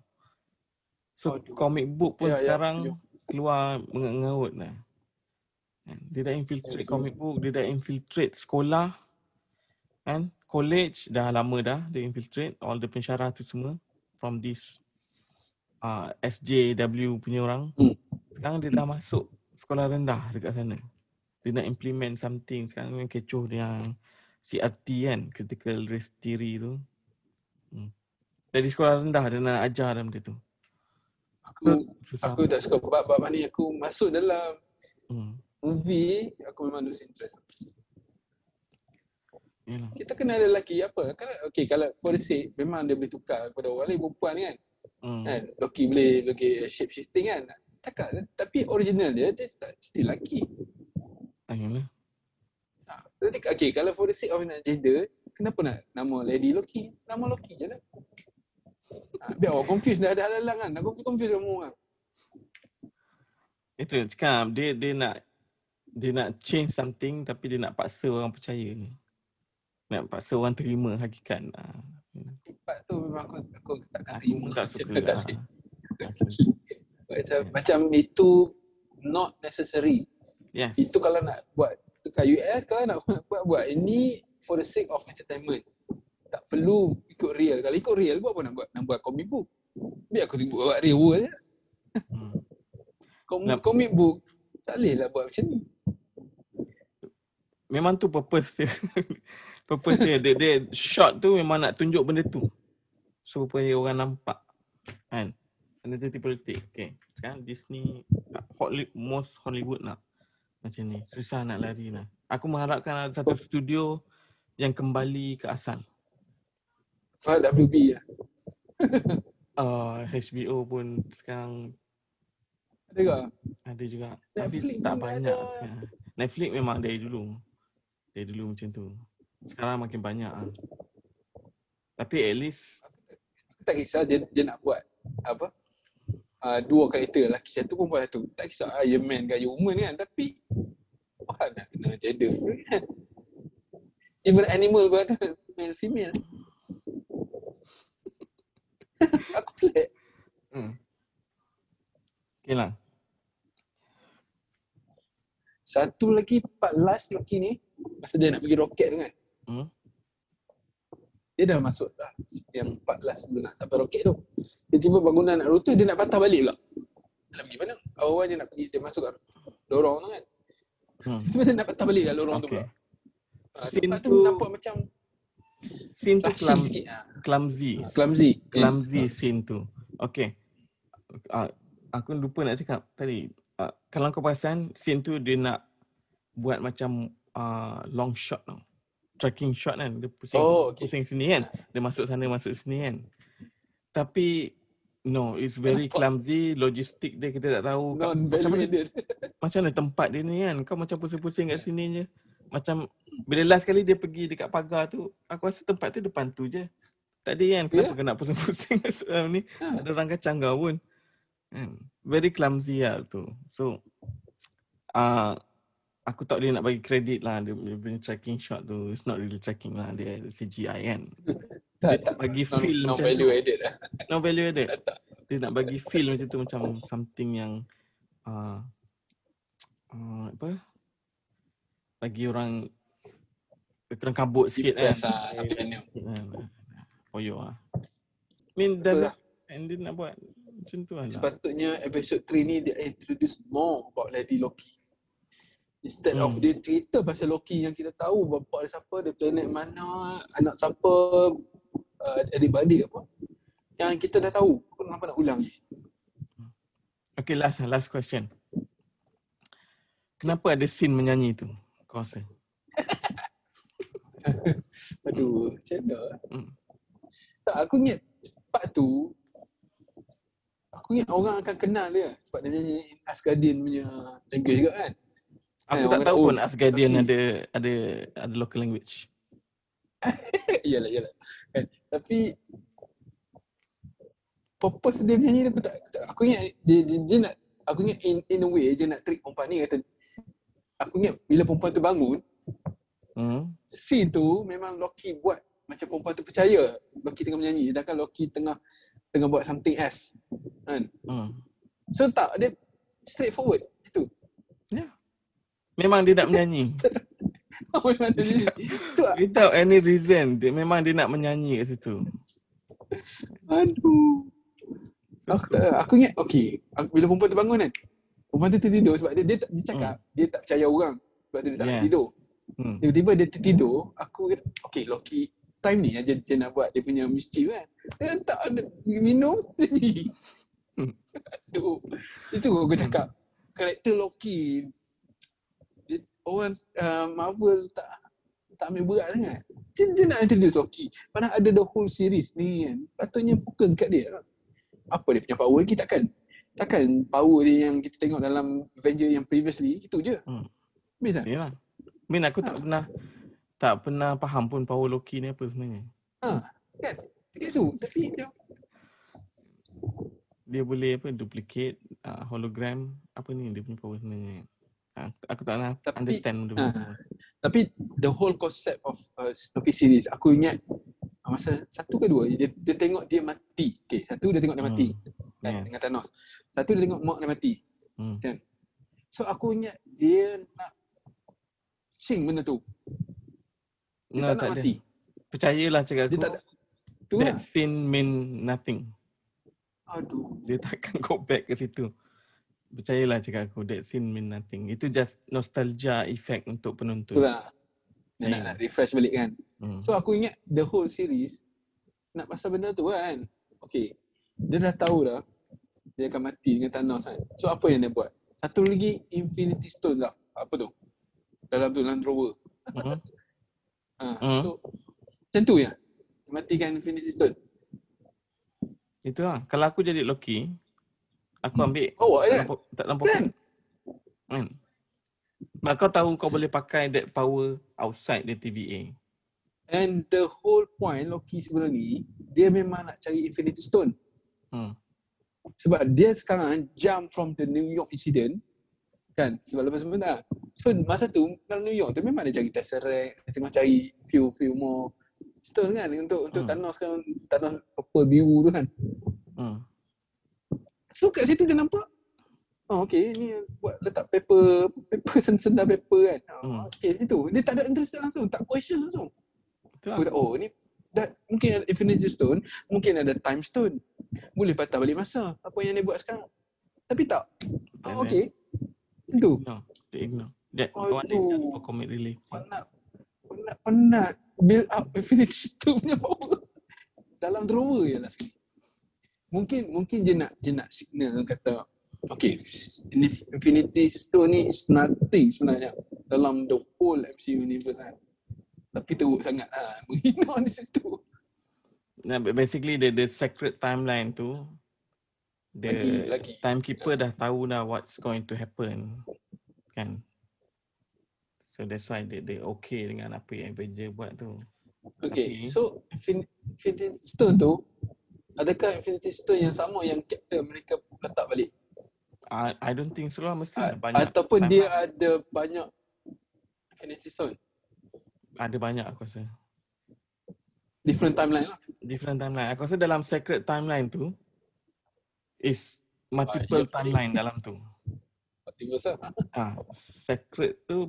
So, komik book pun yeah, sekarang yeah, keluar mengengaut lah. Dia dah infiltrate so, komik book, dia dah infiltrate sekolah kan, college dah lama dah dia infiltrate all the pensyarah tu semua from this uh, S J W punya orang. Hmm. Sekarang dia dah masuk sekolah rendah dekat sana. Dia nak implement something sekarang yang kecoh yang C R T kan, critical race theory tu. Hmm. Dari sekolah rendah dia nak ajar dalam dia tu. Aku susah. Aku tak suka bab-bab ni. Aku masuk dalam hmm. movie, aku memang lose interest. Yalah. Kita kena ada lelaki apa? Kalau okey, kalau for the sake memang dia boleh tukar kepada orang lain perempuan kan. Hmm. Kan? Loki boleh Loki shape shifting kan. Cakap tapi original dia dia still lelaki. Ayalah. Ah, jadi okey, kalau for the sake of nak gender, kenapa nak nama Lady Loki? Nama Loki je lah. Ha, biar orang confused dah ada halang kan. Nak confuse-confuse semua orang. Itu yang cakap. Dia, dia nak dia nak change something tapi dia nak paksa orang percaya ni. Nak paksa orang terima hakikat. Tempat tu memang aku, aku takkan aku terima. Tak suka. Macam, tak ha. macam, yeah. macam itu not necessary. Yes. Itu kalau nak buat dekat U S kalau nak buat-buat. Ini for the sake of entertainment. Tak perlu ikut real. Kalau ikut real buat apa nak buat? Nak buat comic book. Biar aku buat real world je. Hmm. Kom- nah, comic book tak boleh lah buat macam ni. Memang tu purpose dia. Purpose dia, dia, dia shot tu memang nak tunjuk benda tu. Supaya orang nampak kan. another people take. Okay, sekarang Disney Hollywood, most Hollywood nak macam ni, susah nak lari lah. Aku mengharapkan ada satu studio yang kembali ke asal. Ah, W B lah. Uh, H B O pun sekarang ada juga? Ada juga. Netflix tapi tak banyak ada. Sekarang Netflix memang dari dulu. Dari dulu macam tu. Sekarang makin banyak lah. Tapi at least aku tak kisah dia, dia nak buat apa uh, dua karakter, lelaki satu perempuan satu. Tak kisah Iron Man ke Iron Woman kan. Tapi wah, nak kena gender free kan. Even animal pun ada, male female. Aku pelik. Hmm. Okay lah. Satu lagi part last lelaki ni, masa dia nak pergi roket tu kan. Hmm. Dia dah masuk dah yang part last sebelum nak sampai roket tu. Dia tiba bangunan nak rotor, dia nak patah balik pula. Dia nak pergi mana? Awal dia nak pergi, dia masuk kat lorong tu kan. Hmm. Sebenarnya nak patah balik kat lorong okay. tu pula. Uh, scene tu nampak macam scene tu clum, sikit, ha. clumsy clumsy clumsy yes. Scene tu okay. Uh, aku lupa nak cakap tadi. Uh, kalau kau perasan scene tu dia nak buat macam uh, long shot tau, tracking shot kan. Dia pusing, oh, okay. pusing sini kan, dia masuk sana masuk sini kan. Tapi no, it's very clumsy. Logistik dia kita tak tahu no, macam, mana, macam mana tempat dia ni kan. Kau macam pusing-pusing kat sini je. Macam bila last kali dia pergi dekat pagar tu, aku rasa tempat tu depan tu je. Tak ada kan, kenapa yeah. kena pusing-pusing sekarang ni. Ha. Ada orang kacang kau pun. Very clumsy lah tu. So, uh, aku tak boleh nak bagi kredit lah. Dia punya tracking shot tu, it's not really tracking lah. Dia C G I kan. Dia tak bagi feel macam tu. No value added lah. No value added. Dia nak bagi feel macam tu, macam something yang uh, uh, apa? Bagi orang kena kabut sikit kan. Lah, sampai kena. Poyok lah. Min dah ending nak buat macam tu lah. Sepatutnya episode tiga ni dia introduce more about Lady Loki. Instead hmm. of dia cerita pasal Loki yang kita tahu bapa dia siapa, dia planet mana, anak siapa, uh, adik-beradik apa. Yang kita dah tahu. Kenapa nak ulang je? Okay, last last question. Kenapa ada scene menyanyi tu? Kau rasa? Aduh, macam mana? Hmm. Tak, aku ingat part tu aku ingat orang akan kenal dia sebab dia nyanyi Asgardian punya language juga kan. Aku eh, tak tahu pun Asgardian okay. ada ada ada local language. Iyalah, iyalah. Kan? Tapi purpose dia nyanyi aku tak, aku tak aku ingat dia, dia, dia nak aku ingat in, in a way dia nak trick perempuan ni kata. Aku ingat bila perempuan tu bangun, hmm. scene tu memang Loki buat macam perempuan tu percaya Loki tengah menyanyi, sedangkan Loki tengah tengah buat something else kan. Hmm. So tak, dia straightforward itu. Ya. Yeah. Memang dia nak menyanyi. Oh, memang dia menyanyi. Without any reason, dia memang dia nak menyanyi kat situ. Aduh. Aku, tak, aku ingat okey, bila perempuan tu bangun kan. Perempuan tu tertidur sebab dia dia, dia cakap mm. dia tak percaya orang. Sebab tu dia tak yeah. nak tidur. Mm. Tiba-tiba dia tertidur, aku kata okey Loki time ni aja dia nak buat dia punya mischief kan. Dia tak ada minum sendiri. Mm. Aduh. Itu aku cakap karakter Loki dia, orang uh, Marvel tak tak ambil berat sangat. Dia, dia nak introduce Loki. Padahal ada the whole series ni kan. Patutnya fokus dekat dia. Apa dia punya power lagi takkan Takkan power dia yang kita tengok dalam Avengers yang previously, itu je. Hmm. Habis lah. Yelah. Min aku ha. tak pernah tak pernah faham pun power Loki ni apa sebenarnya. Ha, kan? Dia tu, tapi dia dia boleh apa duplicate, uh, hologram, apa ni dia punya power sebenarnya. Ha, aku tak nak understand benda ha. Tapi the whole concept of uh, Loki series, aku ingat masa satu ke dua, dia, dia tengok dia mati. Okay, satu dia tengok dia mati. Hmm. Kan, yeah. dengan Thanos. Satu dia tengok mak dia mati. Hmm. Kan? So aku ingat dia nak cing benda tu. Dia no, tak, tak nak ada. Mati. Percayalah cakap aku. Dia tak ada. Itulah. That scene mean nothing. Aduh. Dia takkan go back ke situ. Percayalah cakap aku. That scene mean nothing. Itu just nostalgia effect untuk penonton. Itulah. Dia nak, nak refresh balik kan. Hmm. So aku ingat the whole series nak pasal benda tu kan. Okay. Dia dah tahu dah dia akan mati dengan Thanos kan. So apa yang dia buat? Satu lagi Infinity Stone lah. Apa tu? Dalam tu Land Rover. Uh-huh. Ha, uh-huh. So macam tu ya. Matikan Infinity Stone. Itu lah. Kalau aku jadi Loki, aku ambil oh, tak, nampak, tak nampak kan? Kan? Sebab kau tahu kau boleh pakai that power outside the T V A. And the whole point Loki sebenarnya ni, dia memang nak cari Infinity Stone. Hmm. Sebab dia sekarang jump from the New York incident kan, sebab lepas sebentar. So masa tu dalam New York tu memang dia cari Tesseract, dia tengah cari few few more stone kan untuk untuk hmm. Thanos kan, Thanos purple biru tu kan. Hmm. So kat situ dia nampak, oh okey ni buat letak paper, paper sendal paper kan. Hmm. Okey situ. Dia tak ada interest langsung, tak question langsung. Betul. Oh ni dah, mungkin ada Infinity Stone, mungkin ada Time Stone. Boleh patah balik masa apa yang dia buat sekarang. Tapi tak. Oh okey. Itu. No, dia ignore. That oh, one is just for comic relief. Penat. Penat, penat. Build up Infinity Stone punya power. Dalam drawer je lah sekali. Mungkin mungkin dia nak dia nak signal kata okay Infinity Stone ni is nothing sebenarnya dalam the whole M C U universe kan. Tapi teruk sangat ah menghina di situ. Nah basically the the sacred timeline tu the lagi, lagi. timekeeper dah tahu dah what's going to happen kan. So that's why they they okay dengan apa yang Avengers buat tu. Okay, tapi, so Infinity Stone tu adakah Infinity Stone yang sama yang Captain America letak balik? I, I don't think so lah. Mesti A, banyak. Ataupun dia up. Ada banyak Infinity Stone? Ada banyak aku rasa. Different timeline lah? Different timeline. Aku rasa dalam sacred timeline tu is multiple ah, timeline dalam tu. Multiple sah? Ha, sacred tu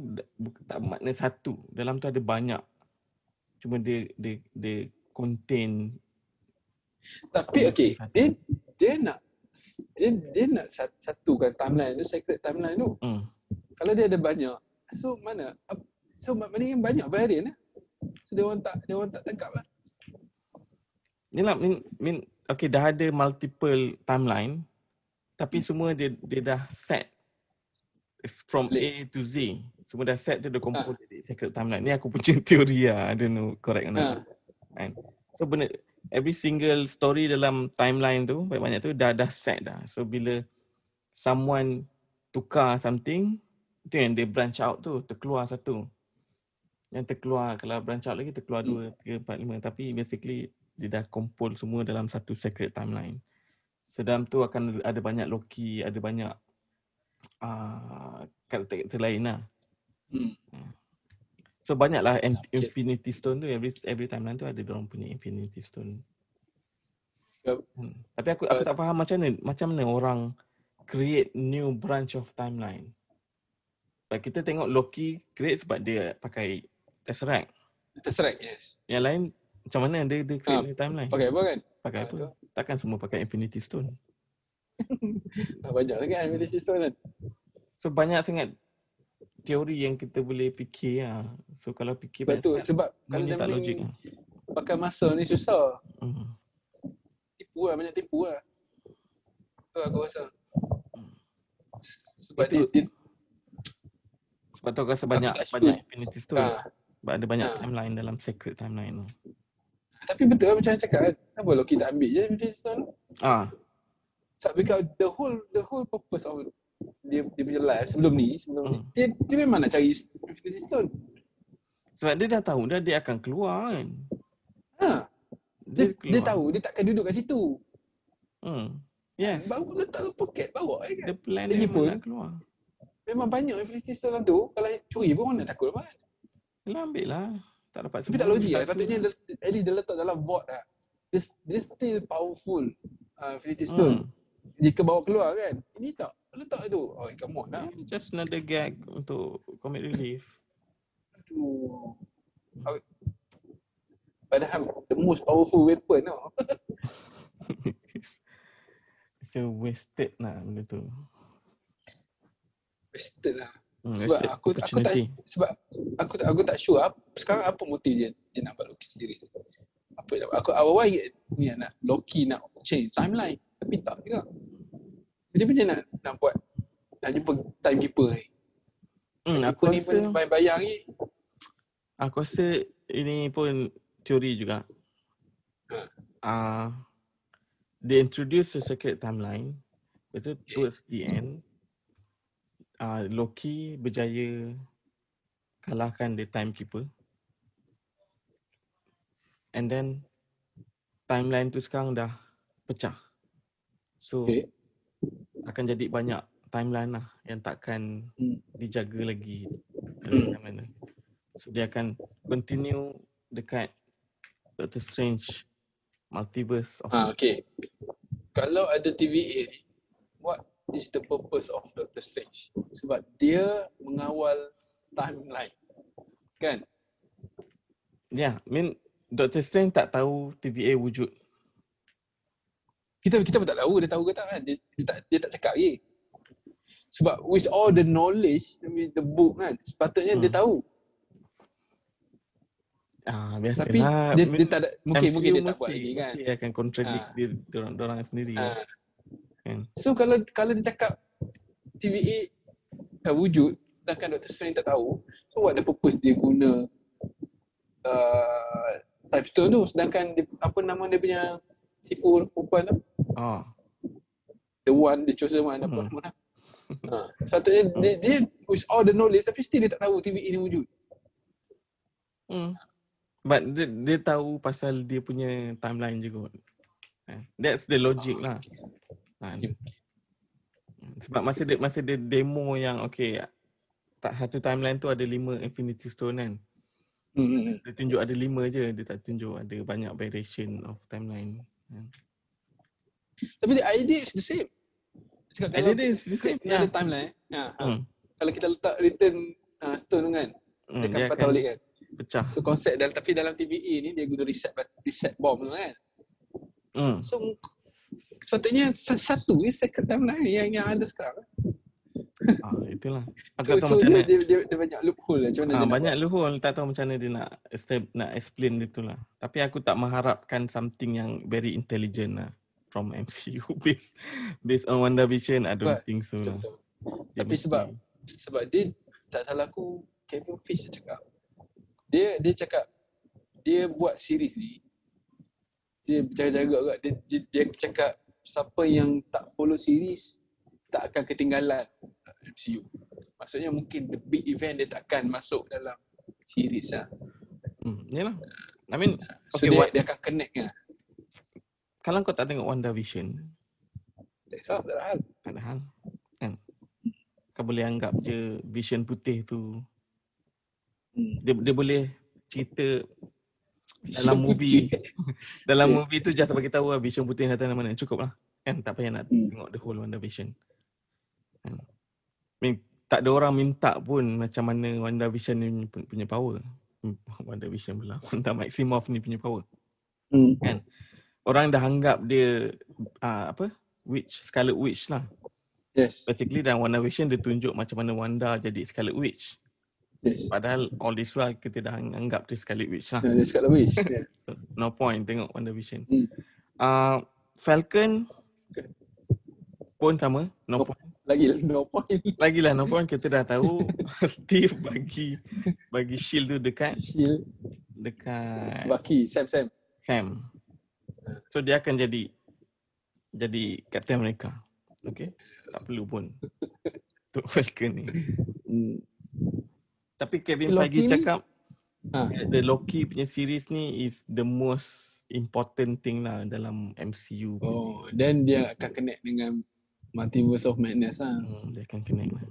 tak makna satu. Dalam tu ada banyak. Cuma dia dia dia contain. Tapi okey, dia dia nak dia dia nak satukan timeline tu, sacred timeline tu. Hmm. Kalau dia ada banyak, so mana so maknanya banyak varian lah. So dia orang tak dia orang tak tangkap lah. Yalah, min, min okey dah ada multiple timeline tapi semua dia dia dah set from A to Z. Semua dah set tu dah kumpul jadi ha. Sacred timeline. Ni aku punya teori lah, I don't know correct or not. Ha. So benda every single story dalam timeline tu, banyak-banyak tu dah dah set dah. So bila someone tukar something, itu yang dia branch out tu, terkeluar satu. Yang terkeluar, kalau branch out lagi terkeluar hmm. dua, tiga, empat, lima. Tapi basically dia dah kumpul semua dalam satu sacred timeline. So dalam tu akan ada banyak Loki, ada banyak uh, karakter lain lah. Hmm. So banyaklah Infinity Stone tu, every every timeline tu ada diorang punya Infinity Stone. Yep. Hmm. Tapi aku aku tak faham macam mana macam mana orang create new branch of timeline. Sebab kita tengok Loki create sebab dia pakai Tesseract. Tesseract, yes. Yang lain macam mana dia dia create ha, new timeline? Pakai apa kan? Pakai ha, apa? Itu. Takkan semua pakai Infinity Stone. Banyak sangat Infinity Stone kan. So banyak sangat teori yang kita boleh fikir lah. So kalau fikir betul sebab kalau dia tak logik lah. Pakai masa ni susah. Uh-huh. Tipu lah, banyak tipu lah. Tu aku rasa. Sebab itu, dia, dia sebab tu aku rasa banyak aku banyak Infinity Stone. Ha. Sebab ada banyak ha. timeline dalam sacred timeline tu. Tapi betul lah macam yang cakap kan. Kenapa Loki tak ambil je Infinity Stone? Ah. Sebab because the whole the whole purpose of dia dia punya live sebelum ni sebelum hmm. ni dia, dia memang nak cari Infinity Stone sebab dia dah tahu dah dia akan keluar kan. Ha. Dia, dia, keluar. Dia tahu dia takkan duduk kat situ. Hmm. Yes. Baru letak dalam poket bawa eh, kan. The plan dia nak keluar. Memang banyak Infinity Stone dalam tu, kalau curi pun orang nak takut apa. Yalah ambil lah. Tak dapat sebab. Tapi tak logik lah. Patutnya at least dia letak dalam vault lah. Dia, dia still powerful uh, Infinity Stone. Hmm. Jika bawa keluar kan. Ini tak letak tu. Oh, come on lah. Just another gag untuk comic relief. Aduh. Padahal the most powerful weapon tau. So wasted lah benda tu. Wasted lah. Hmm, sebab wasted aku aku tak sebab aku tak aku tak sure apa, sekarang apa motif dia dia nak buat Loki sendiri. Apa aku awal-awal ingat ni nak Loki nak change timeline tapi tak juga. Bila-bila dia nak, nak buat, nak jumpa timekeeper ni? Hmm, aku ni pun bayang-bayang ni. Aku rasa ini pun teori juga. Ha. Uh, they introduce a secret timeline. Itu towards the end, uh, Loki berjaya kalahkan the timekeeper. And then timeline tu sekarang dah pecah. So okay, akan jadi banyak timeline lah yang takkan hmm. dijaga lagi dalam hmm. mana. So dia akan continue dekat Doctor Strange Multiverse of ha, okay. Kalau ada T V A, what is the purpose of Doctor Strange? Sebab dia mengawal timeline, kan? Yeah, I mean Doctor Strange tak tahu T V A wujud. Kita kita pun tak tahu, dia tahu ke tak kan? Dia, dia tak dia tak cakap lagi. Sebab with all the knowledge, with the book kan, sepatutnya hmm. dia tahu. Ah, biasalah. Tapi dia, dia tak ada, mungkin M C U mungkin dia tak buat lagi kan. Dia akan contradict ah. dia dorang, dorang sendiri. Ah. Kan? So kalau kalau dia cakap T V A uh, wujud sedangkan Doctor Strange tak tahu, so what the purpose dia guna uh, time stone tu, sedangkan dia, apa nama dia punya sifu perempuan tu? Ah. Oh. The one, the chosen one, apa nama? Ha. Sepatutnya dia, dia with all the knowledge tapi still dia tak tahu T V A ni wujud. Hmm. But dia, dia tahu pasal dia punya timeline je kot. That's the logic oh, lah. Okay. Ha. Okay. Sebab masa dia, masa dia demo yang okay, tak satu timeline tu ada lima Infinity Stone kan. Mm-hmm. Dia tunjuk ada lima je, dia tak tunjuk ada banyak variation of timeline. Ha. Tapi the idea is the same. Cakap, kalau idea is the same. Ada yeah. timeline. Yeah. Hmm. Kalau kita letak return uh, stone kan, hmm, dia akan patah balik kan. Pecah. So konsep dalam, tapi dalam T V A ni dia guna reset reset bomb tu kan. Hmm. So sepatutnya satu je secret timeline yang yang ada sekarang. Ah itulah. Aku tak tahu so, macam mana. Dia, dia, dia, dia banyak loophole macam mana. Ha, banyak loophole, tak tahu macam mana dia nak nak explain dia tu lah. Tapi aku tak mengharapkan something yang very intelligent lah from M C U based based on WandaVision. I don't but, think so betul, lah. Betul. Tapi mesti. sebab sebab dia tak salah aku Kevin Feige cakap. Dia dia cakap dia buat series ni, dia jaga-jaga juga, dia, dia dia cakap siapa yang tak follow series tak akan ketinggalan M C U. Maksudnya mungkin the big event dia takkan masuk dalam series ah. Hmm, yalah. I mean so okay, dia, what, dia akan connect kan. Kalau kau tak tengok WandaVision, tak salah, tak ada hal. Tak ada hal. Kan? Kau boleh anggap je Vision putih tu Dia, dia boleh cerita dalam movie dalam movie tu just bagi tahu lah Vision putih datang mana, cukup lah kan, tak payah nak hmm. tengok the whole WandaVision kan. Tak ada orang minta pun macam mana WandaVision ni punya power. WandaVision pula, Wanda Maximoff ni punya power hmm. kan, orang dah anggap dia uh, apa Witch, Scarlet Witch lah. Yes, basically dalam WandaVision dia tunjuk macam mana Wanda jadi Scarlet Witch. Yes. Padahal all this while kita dah anggap dia Scarlet Witch lah. Yeah, dia Scarlet Witch. Yeah. No point tengok WandaVision. Mm. Uh, Falcon okay. pun sama. No, no point. Lagilah no point. Lagilah no point. Kita dah tahu Steve bagi bagi shield tu dekat shield dekat Bucky, Sam Sam. Sam. So dia akan jadi jadi Captain America. Okay. Tak perlu pun untuk Falcon ni. Mm. Tapi Kevin Feige cakap ha. The Loki punya series ni is the most important thing lah dalam M C U. Oh, punya. Then dia akan connect dengan Multiverse of Madness lah. Hmm, dia akan connect lah.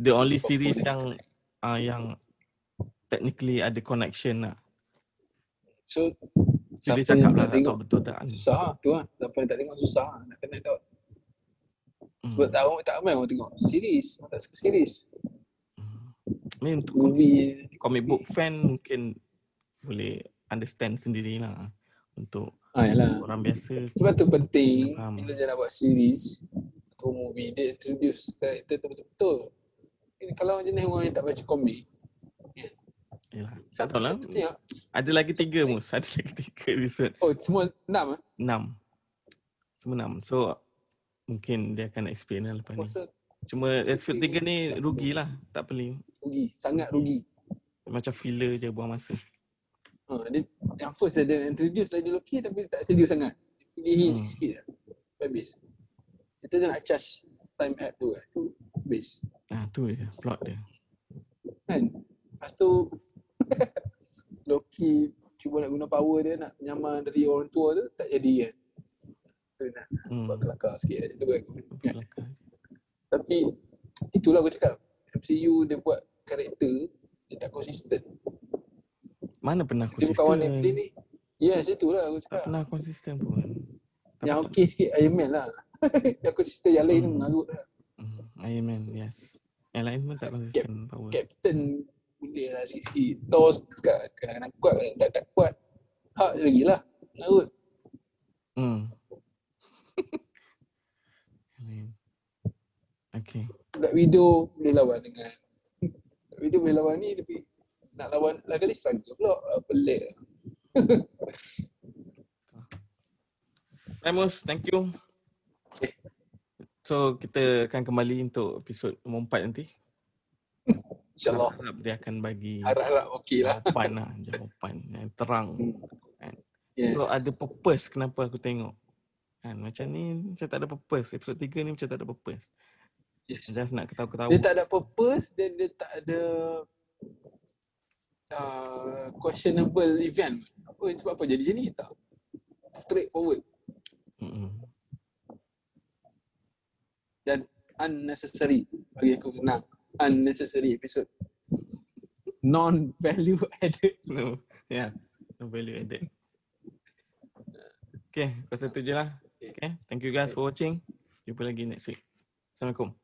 The only series yang uh, yang technically ada connection lah. So, so dia cakap lah tak tahu betul tak. Susah tu lah. Siapa yang tak tengok susah nak connect tau. Hmm. Sebab tak ramai tak ramai orang tengok series. Tak suka series. Ni untuk movie comic book fan mungkin boleh understand sendirilah, untuk ah, orang biasa. Sebab tu penting bila dia nak buat series atau movie, dia introduce karakter tu betul-betul. Kalau jenis orang yang tak baca komik, yalah, tak tahulah. Ada lagi tiga mus, ada lagi tiga episode. Oh, semua enam ah? enam. Semua enam. So Mungkin dia akan explain lah lepas masa, ni. Cuma episode tiga ni rugilah, tak perlu. Rugi, sangat rugi. Macam filler je buang masa. Ha, dia yang first dia introduce lagi Loki tapi tak introduce sangat. Dia hint hmm. sikit lah. Habis. Kita dah nak charge time app tu lah. Tu habis. Ah, tu je plot dia. Kan? Lepas tu Loki cuba nak guna power dia nak menyamar dari orang tua tu, tak jadi kan. Tu nak hmm. buat kelakar sikit tu kan. Kelakar. Tapi itulah aku cakap, M C U dia buat karakter dia tak konsisten. Mana pernah konsisten? Dia bukan warna play ni. Yes, itulah aku cakap. Tak pernah konsisten pun. Yang okey sikit Iron Man lah. Yang konsisten yang lain hmm. mengarut lah. Iron Man, yes. Yang lain pun tak konsisten Cap- power. Captain boleh lah sikit-sikit. Thor kadang-kadang kuat, tak tak kuat. Hak lagi lah, mengarut. Hmm. Okay. Black Widow boleh lawan dengan Black Widow boleh lawan ni, tapi nak lawan lagi kali struggle pula, pelik. Ramos, thank you. Okay. So kita akan kembali untuk episod nombor empat nanti. InsyaAllah. Harap dia akan bagi harap-harap okey lah. Jawapan lah, jawapan yang terang. Yes. So ada purpose kenapa aku tengok. Kan, macam ni macam tak ada purpose. Episod tiga ni macam tak ada purpose. Yes. Just nak ketawa-ketawa. Dia tak ada purpose dan dia tak ada uh, questionable event. Apa sebab apa jadi sini tak? Straight forward. Mm-hmm. Dan unnecessary bagi aku senang. Unnecessary episode. Non value added. No. Yeah. No value added. Okay, kau satu je lah. Okay. Thank you guys for watching. Jumpa lagi next week. Assalamualaikum.